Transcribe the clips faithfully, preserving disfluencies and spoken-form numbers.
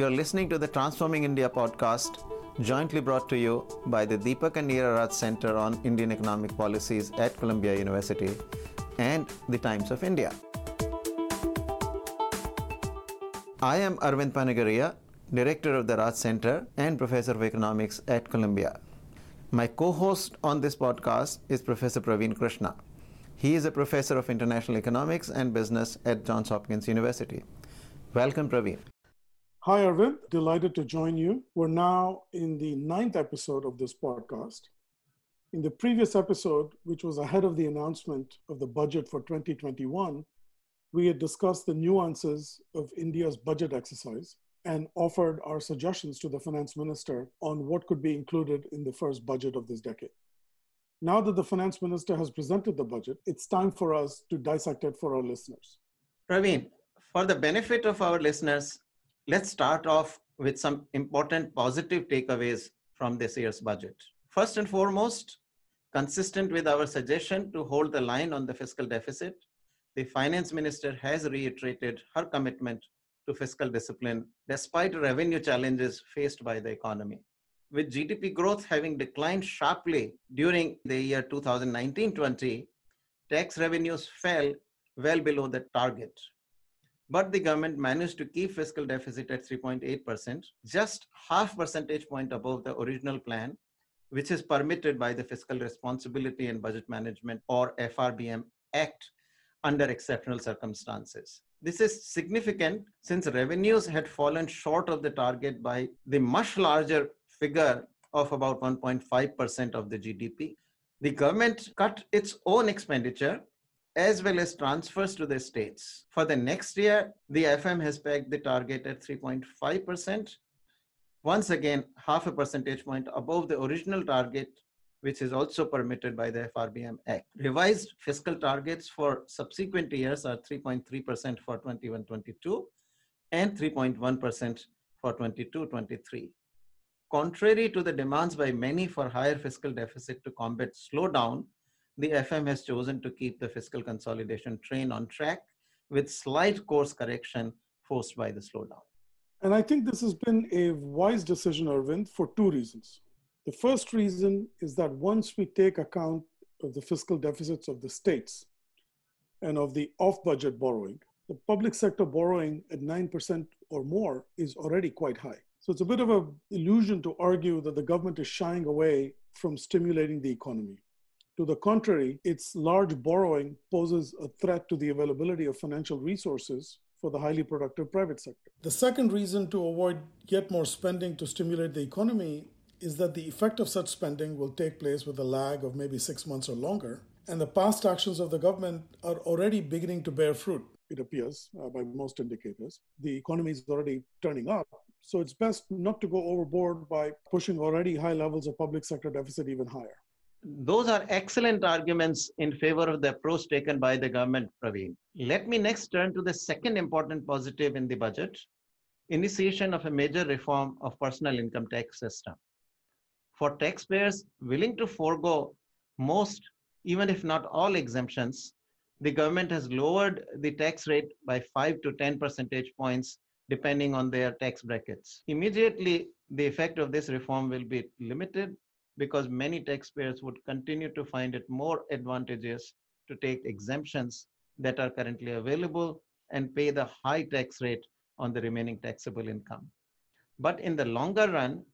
You're listening to the Transforming India podcast, jointly brought to you by the Deepak and Neera Raj Center on Indian Economic Policies at Columbia University and The Times of India. I am Arvind Panagariya, Director of the Raj Center and Professor of Economics at Columbia. My co-host on this podcast is Professor Praveen Krishna. He is a Professor of International Economics and Business at Johns Hopkins University. Welcome, Praveen. Hi, Arvind. Delighted to join you. We're now in the ninth episode of this podcast. In the previous episode, which was ahead of the announcement of the budget for twenty twenty-one, we had discussed the nuances of India's budget exercise and offered our suggestions to the finance minister on what could be included in the first budget of this decade. Now that the finance minister has presented the budget, it's time for us to dissect it for our listeners. Praveen, for the benefit of our listeners, let's start off with some important positive takeaways from this year's budget. First and foremost, consistent with our suggestion to hold the line on the fiscal deficit, the finance minister has reiterated her commitment to fiscal discipline despite revenue challenges faced by the economy. With G D P growth having declined sharply during the year two thousand nineteen twenty, tax revenues fell well below the target. But the government managed to keep fiscal deficit at three point eight percent, just half percentage point above the original plan, which is permitted by the Fiscal Responsibility and Budget Management or F R B M Act under exceptional circumstances. This is significant since revenues had fallen short of the target by the much larger figure of about one point five percent of the G D P. The government cut its own expenditure as well as transfers to the states. For the next year, the F M has pegged the target at three point five percent, once again half a percentage point above the original target, which is also permitted by the F R B M Act. Revised fiscal targets for subsequent years are three point three percent for twenty-one twenty-two and three point one percent for twenty-two twenty-three. Contrary to the demands by many for higher fiscal deficit to combat slowdown, the F M has chosen to keep the fiscal consolidation train on track with slight course correction forced by the slowdown. And I think this has been a wise decision, Arvind, for two reasons. The first reason is that once we take account of the fiscal deficits of the states and of the off-budget borrowing, the public sector borrowing at nine percent or more is already quite high. So it's a bit of an illusion to argue that the government is shying away from stimulating the economy. To the contrary, its large borrowing poses a threat to the availability of financial resources for the highly productive private sector. The second reason to avoid yet more spending to stimulate the economy is that the effect of such spending will take place with a lag of maybe six months or longer, and the past actions of the government are already beginning to bear fruit, it appears, uh, by most indicators. The economy is already turning up, so it's best not to go overboard by pushing already high levels of public sector deficit even higher. Those are excellent arguments in favor of the approach taken by the government, Praveen. Let me next turn to the second important positive in the budget, initiation of a major reform of personal income tax system. For taxpayers willing to forego most, even if not all exemptions, the government has lowered the tax rate by five to ten percentage points depending on their tax brackets. Immediately, the effect of this reform will be limited because many taxpayers would continue to find it more advantageous to take exemptions that are currently available and pay the high tax rate on the remaining taxable income. But in the longer run,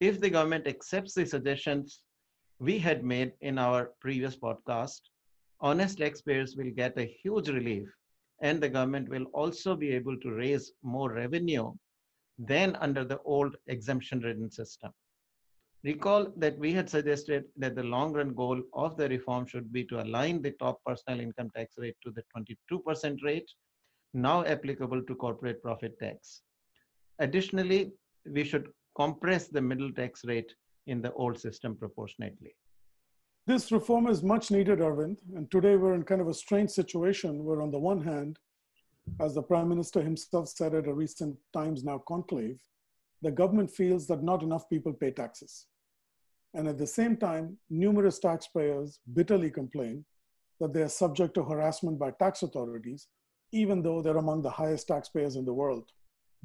if the government accepts the suggestions we had made in our previous podcast, honest taxpayers will get a huge relief, and the government will also be able to raise more revenue than under the old exemption-ridden system. Recall that we had suggested that the long-run goal of the reform should be to align the top personal income tax rate to the twenty-two percent rate, now applicable to corporate profit tax. Additionally, we should compress the middle tax rate in the old system proportionately. This reform is much needed, Arvind, and today we're in kind of a strange situation where on the one hand, as the Prime Minister himself said at a recent Times Now conclave, the government feels that not enough people pay taxes. And at the same time, numerous taxpayers bitterly complain that they are subject to harassment by tax authorities, even though they're among the highest taxpayers in the world.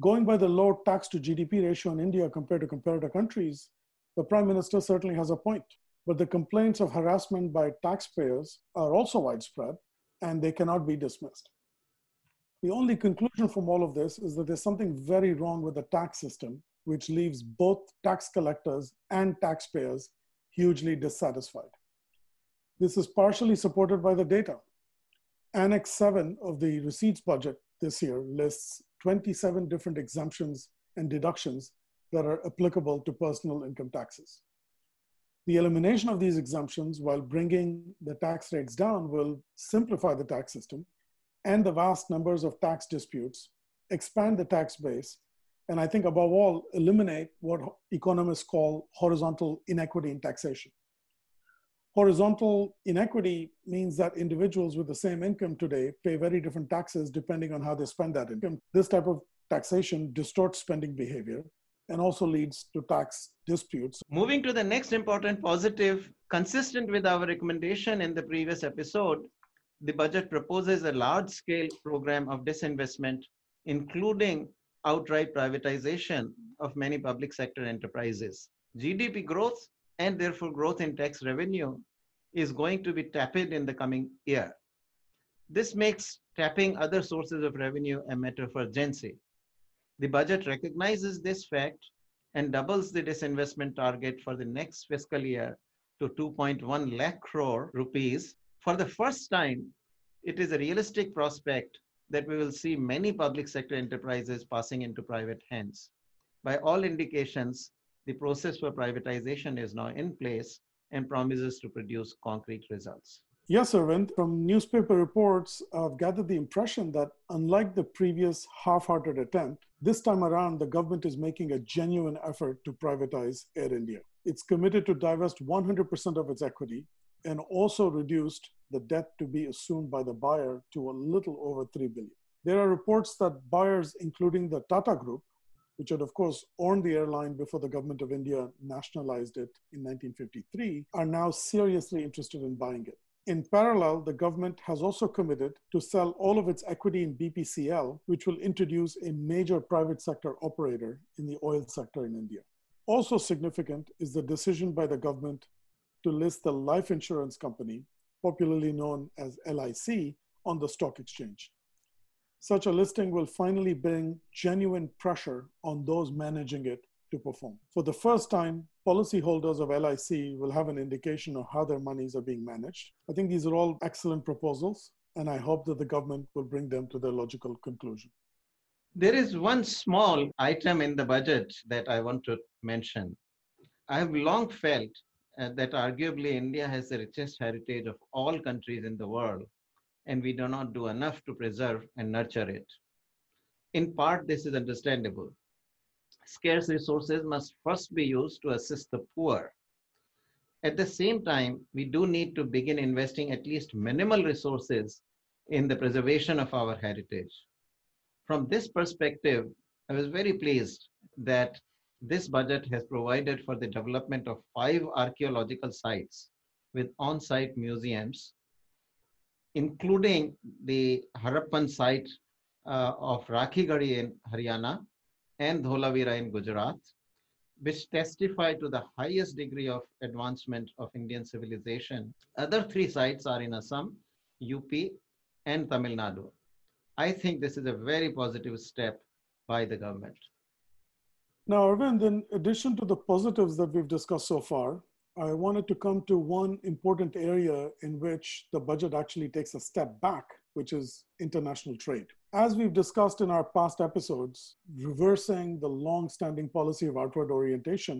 Going by the low tax to G D P ratio in India compared to comparator countries, the Prime Minister certainly has a point. But the complaints of harassment by taxpayers are also widespread, and they cannot be dismissed. The only conclusion from all of this is that there's something very wrong with the tax system, which leaves both tax collectors and taxpayers hugely dissatisfied. This is partially supported by the data. Annex seven of the receipts budget this year lists twenty-seven different exemptions and deductions that are applicable to personal income taxes. The elimination of these exemptions while bringing the tax rates down will simplify the tax system and the vast numbers of tax disputes, expand the tax base, and I think above all, eliminate what economists call horizontal inequity in taxation. Horizontal inequity means that individuals with the same income today pay very different taxes depending on how they spend that income. This type of taxation distorts spending behavior and also leads to tax disputes. Moving to the next important positive, consistent with our recommendation in the previous episode, the budget proposes a large-scale program of disinvestment, including outright privatization of many public sector enterprises. G D P growth, and therefore growth in tax revenue, is going to be tepid in the coming year. This makes tapping other sources of revenue a matter for urgency. The budget recognizes this fact and doubles the disinvestment target for the next fiscal year to two point one lakh crore rupees. For the first time, it is a realistic prospect that we will see many public sector enterprises passing into private hands. By all indications, the process for privatization is now in place and promises to produce concrete results. Yes, Arvind, from newspaper reports, I've gathered the impression that unlike the previous half-hearted attempt, this time around, the government is making a genuine effort to privatize Air India. It's committed to divest one hundred percent of its equity and also reduced the debt to be assumed by the buyer to a little over three billion dollars. There are reports that buyers, including the Tata Group, which had of course owned the airline before the government of India nationalized it in nineteen fifty-three, are now seriously interested in buying it. In parallel, the government has also committed to sell all of its equity in B P C L, which will introduce a major private sector operator in the oil sector in India. Also significant is the decision by the government to list the life insurance company, popularly known as L I C, on the stock exchange. Such a listing will finally bring genuine pressure on those managing it to perform. For the first time, policyholders of L I C will have an indication of how their monies are being managed. I think these are all excellent proposals, and I hope that the government will bring them to their logical conclusion. There is one small item in the budget that I want to mention. I have long felt Uh, that arguably India has the richest heritage of all countries in the world, and we do not do enough to preserve and nurture it. In part, this is understandable. Scarce resources must first be used to assist the poor. At the same time, we do need to begin investing at least minimal resources in the preservation of our heritage. From this perspective, I was very pleased that this budget has provided for the development of five archaeological sites with on-site museums, including the Harappan site uh, of Rakhigarhi in Haryana and Dholavira in Gujarat, which testify to the highest degree of advancement of Indian civilization. Other three sites are in Assam, U P, and Tamil Nadu. I think this is a very positive step by the government. Now, Arvind, in addition to the positives that we've discussed so far, I wanted to come to one important area in which the budget actually takes a step back, which is international trade. As we've discussed in our past episodes, reversing the long-standing policy of outward orientation,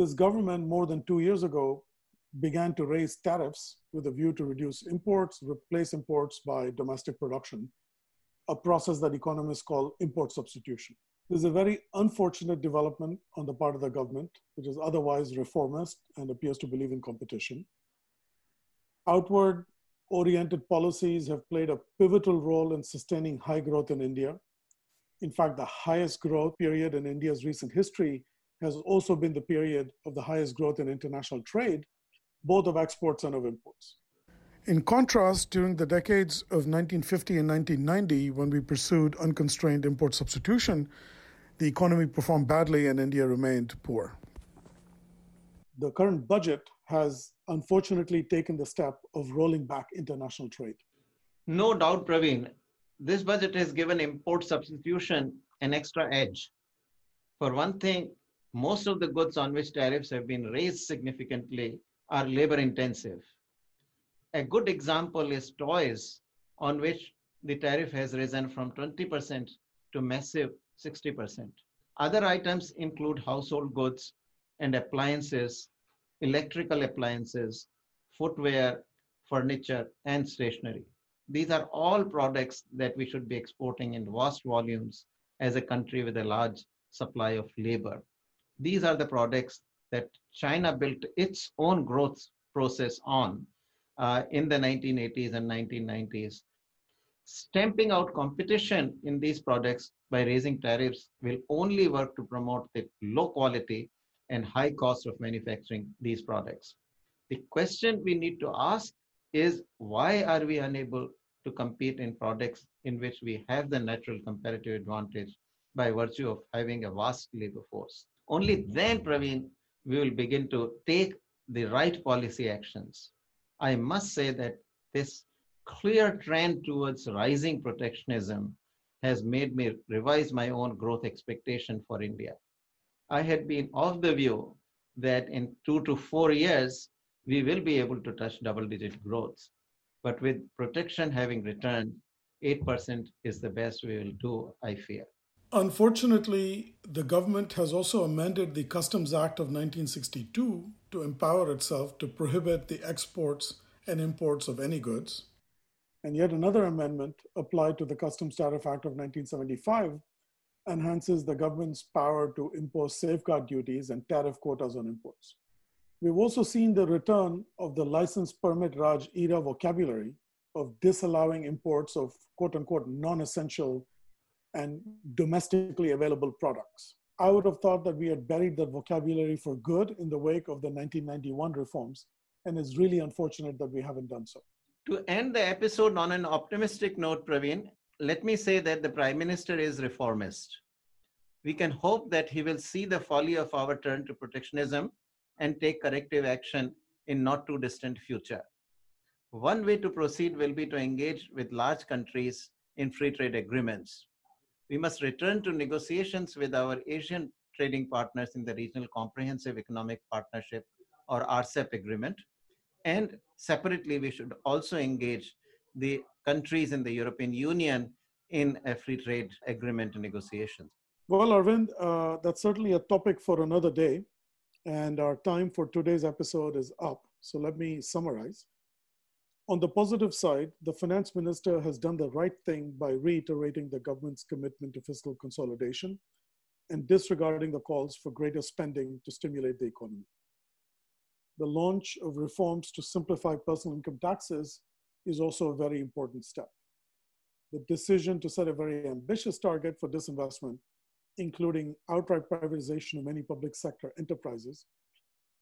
this government more than two years ago began to raise tariffs with a view to reduce imports, replace imports by domestic production, a process that economists call import substitution. This is a very unfortunate development on the part of the government, which is otherwise reformist and appears to believe in competition. Outward-oriented policies have played a pivotal role in sustaining high growth in India. In fact, the highest growth period in India's recent history has also been the period of the highest growth in international trade, both of exports and of imports. In contrast, during the decades of nineteen fifty and nineteen ninety, when we pursued unconstrained import substitution, the economy performed badly and India remained poor. The current budget has unfortunately taken the step of rolling back international trade. No doubt, Praveen, this budget has given import substitution an extra edge. For one thing, most of the goods on which tariffs have been raised significantly are labor intensive. A good example is toys, on which the tariff has risen from twenty percent to massive sixty percent. Other items include household goods and appliances, electrical appliances, footwear, furniture, and stationery. These are all products that we should be exporting in vast volumes as a country with a large supply of labor. These are the products that China built its own growth process on uh, in the nineteen eighties and nineteen nineties. Stamping out competition in these products by raising tariffs will only work to promote the low quality and high cost of manufacturing these products. The question we need to ask is, why are we unable to compete in products in which we have the natural comparative advantage by virtue of having a vast labor force? Only then, Praveen, we will begin to take the right policy actions. I must say that this clear trend towards rising protectionism has made me revise my own growth expectation for India. I had been of the view that in two to four years, we will be able to touch double-digit growth. But with protection having returned, eight percent is the best we will do, I fear. Unfortunately, the government has also amended the Customs Act of nineteen sixty-two to empower itself to prohibit the exports and imports of any goods. And yet another amendment applied to the Customs Tariff Act of nineteen seventy-five enhances the government's power to impose safeguard duties and tariff quotas on imports. We've also seen the return of the license permit Raj era vocabulary of disallowing imports of quote-unquote non-essential and domestically available products. I would have thought that we had buried that vocabulary for good in the wake of the nineteen ninety-one reforms, and it's really unfortunate that we haven't done so. To end the episode on an optimistic note, Praveen, let me say that the Prime Minister is reformist. We can hope that he will see the folly of our turn to protectionism and take corrective action in not too distant future. One way to proceed will be to engage with large countries in free trade agreements. We must return to negotiations with our Asian trading partners in the Regional Comprehensive Economic Partnership or R C E P agreement. And separately, we should also engage the countries in the European Union in a free trade agreement negotiations. Well, Arvind, uh, that's certainly a topic for another day. And our time for today's episode is up. So let me summarize. On the positive side, the finance minister has done the right thing by reiterating the government's commitment to fiscal consolidation and disregarding the calls for greater spending to stimulate the economy. The launch of reforms to simplify personal income taxes is also a very important step. The decision to set a very ambitious target for disinvestment, including outright privatization of many public sector enterprises,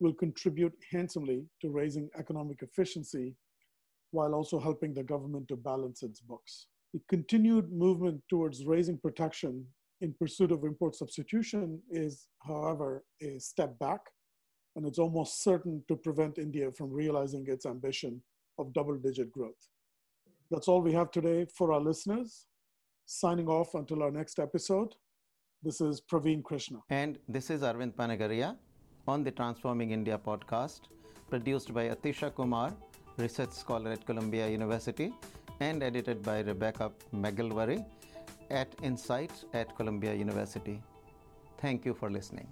will contribute handsomely to raising economic efficiency while also helping the government to balance its books. The continued movement towards raising protection in pursuit of import substitution is, however, a step back, and it's almost certain to prevent India from realizing its ambition of double-digit growth. That's all we have today for our listeners. Signing off until our next episode, this is Praveen Krishna. And this is Arvind Panagariya on the Transforming India podcast, produced by Atisha Kumar, research scholar at Columbia University, and edited by Rebecca Magalwari at Insight at Columbia University. Thank you for listening.